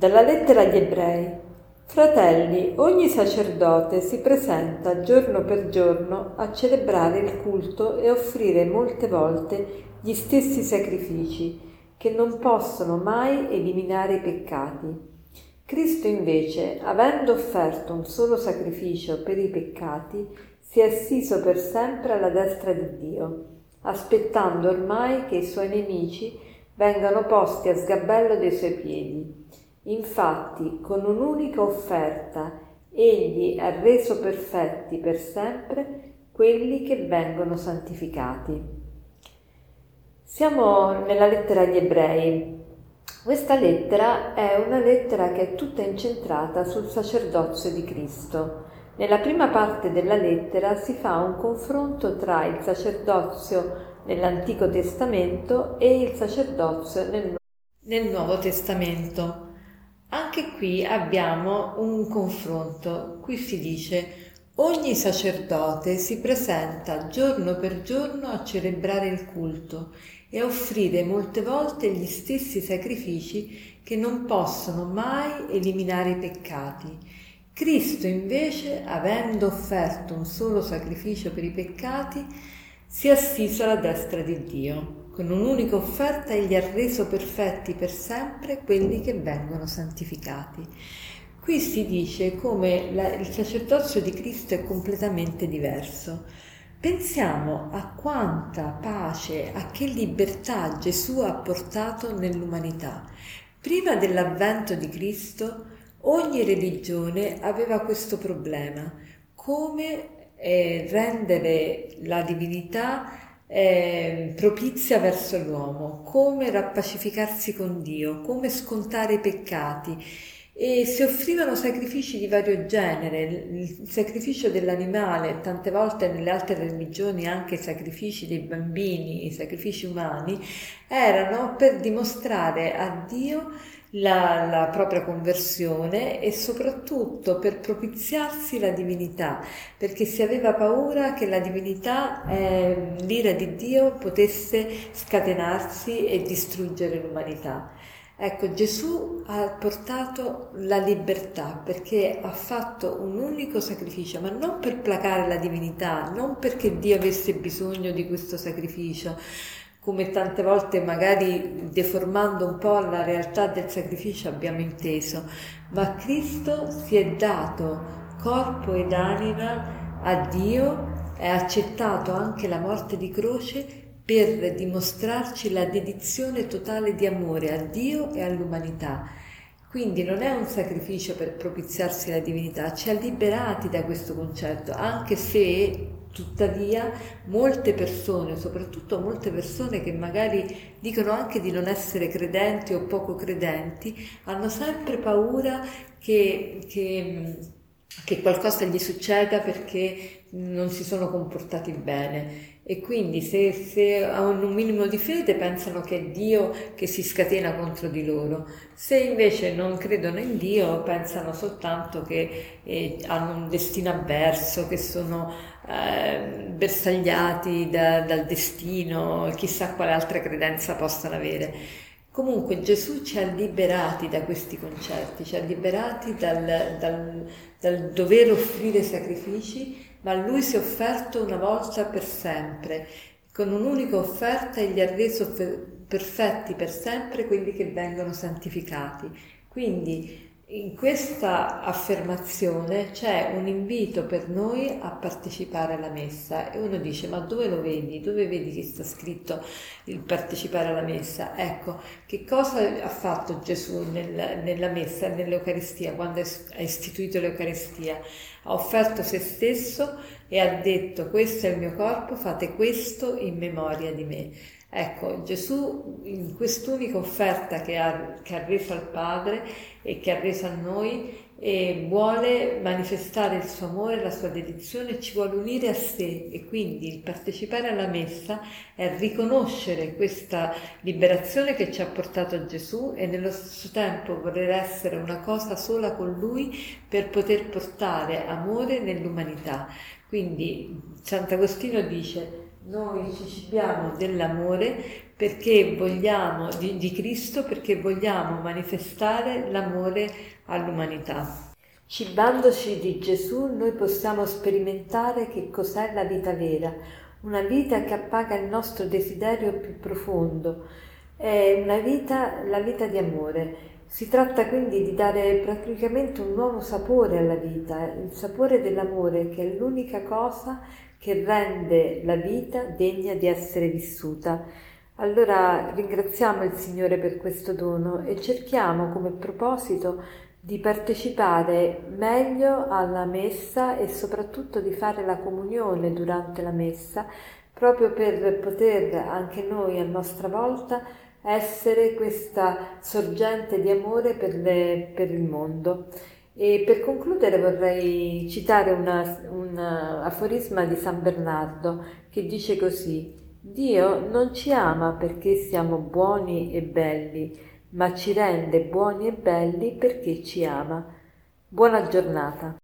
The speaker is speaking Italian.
Dalla lettera agli Ebrei. Fratelli, ogni sacerdote si presenta giorno per giorno a celebrare il culto e offrire molte volte gli stessi sacrifici che non possono mai eliminare i peccati. Cristo invece, avendo offerto un solo sacrificio per i peccati, si è assiso per sempre alla destra di Dio, aspettando ormai che i suoi nemici vengano posti a sgabello dei suoi piedi. Infatti, con un'unica offerta, egli ha reso perfetti per sempre quelli che vengono santificati. Siamo nella lettera agli Ebrei. Questa lettera è una lettera che è tutta incentrata sul sacerdozio di Cristo. Nella prima parte della lettera si fa un confronto tra il sacerdozio nell'Antico Testamento e il sacerdozio nel Nuovo Testamento. Anche qui abbiamo un confronto. Qui si dice: ogni sacerdote si presenta giorno per giorno a celebrare il culto e a offrire molte volte gli stessi sacrifici che non possono mai eliminare i peccati. Cristo invece, avendo offerto un solo sacrificio per i peccati, si è assiso alla destra di Dio. Con un'unica offerta egli ha reso perfetti per sempre quelli che vengono santificati. Qui si dice come il sacerdozio di Cristo è completamente diverso. Pensiamo a quanta pace, a che libertà Gesù ha portato nell'umanità. Prima dell'avvento di Cristo, ogni religione aveva questo problema: come rendere la divinità propizia verso l'uomo, come rappacificarsi con Dio, come scontare i peccati. E si offrivano sacrifici di vario genere, il sacrificio dell'animale, tante volte nelle altre religioni anche i sacrifici dei bambini, i sacrifici umani, erano per dimostrare a Dio la propria conversione e soprattutto per propiziarsi la divinità, perché si aveva paura che la divinità, l'ira di Dio, potesse scatenarsi e distruggere l'umanità. Ecco, Gesù ha portato la libertà perché ha fatto un unico sacrificio, ma non per placare la divinità, non perché Dio avesse bisogno di questo sacrificio, come tante volte magari deformando un po' la realtà del sacrificio abbiamo inteso, ma Cristo si è dato corpo ed anima a Dio, è accettato anche la morte di croce per dimostrarci la dedizione totale di amore a Dio e all'umanità. Quindi non è un sacrificio per propiziarsi la divinità, ci ha liberati da questo concetto, anche se tuttavia molte persone, soprattutto molte persone che magari dicono anche di non essere credenti o poco credenti, hanno sempre paura che qualcosa gli succeda perché non si sono comportati bene. E quindi se hanno un minimo di fede pensano che è Dio che si scatena contro di loro, se invece non credono in Dio pensano soltanto che hanno un destino avverso, che sono bersagliati dal destino, chissà quale altra credenza possano avere. Comunque Gesù ci ha liberati da questi concetti, ci ha liberati dal dover offrire sacrifici, ma lui si è offerto una volta per sempre. Con un'unica offerta egli ha reso perfetti per sempre quelli che vengono santificati. Quindi in questa affermazione c'è un invito per noi a partecipare alla messa. E uno dice: ma dove lo vedi? Dove vedi che sta scritto il partecipare alla messa? Ecco, che cosa ha fatto Gesù nella messa, nell'Eucaristia, quando ha istituito l'Eucaristia? Ha offerto se stesso e ha detto: questo è il mio corpo, fate questo in memoria di me. Ecco, Gesù in quest'unica offerta che ha reso al Padre e che ha reso a noi, e vuole manifestare il suo amore, la sua dedizione, ci vuole unire a sé. E quindi il partecipare alla messa è riconoscere questa liberazione che ci ha portato Gesù e nello stesso tempo voler essere una cosa sola con Lui per poter portare amore nell'umanità. Quindi Sant'Agostino dice: noi ci cibiamo dell'amore perché vogliamo di Cristo, perché vogliamo manifestare l'amore all'umanità. Cibandoci di Gesù noi possiamo sperimentare che cos'è la vita vera, una vita che appaga il nostro desiderio più profondo, è una vita, la vita di amore. Si tratta quindi di dare praticamente un nuovo sapore alla vita, il sapore dell'amore, che è l'unica cosa che rende la vita degna di essere vissuta. Allora ringraziamo il Signore per questo dono e cerchiamo come proposito di partecipare meglio alla messa e soprattutto di fare la comunione durante la messa, proprio per poter anche noi a nostra volta essere questa sorgente di amore per il mondo. E per concludere vorrei citare un aforisma di San Bernardo che dice così: Dio non ci ama perché siamo buoni e belli, ma ci rende buoni e belli perché ci ama. Buona giornata.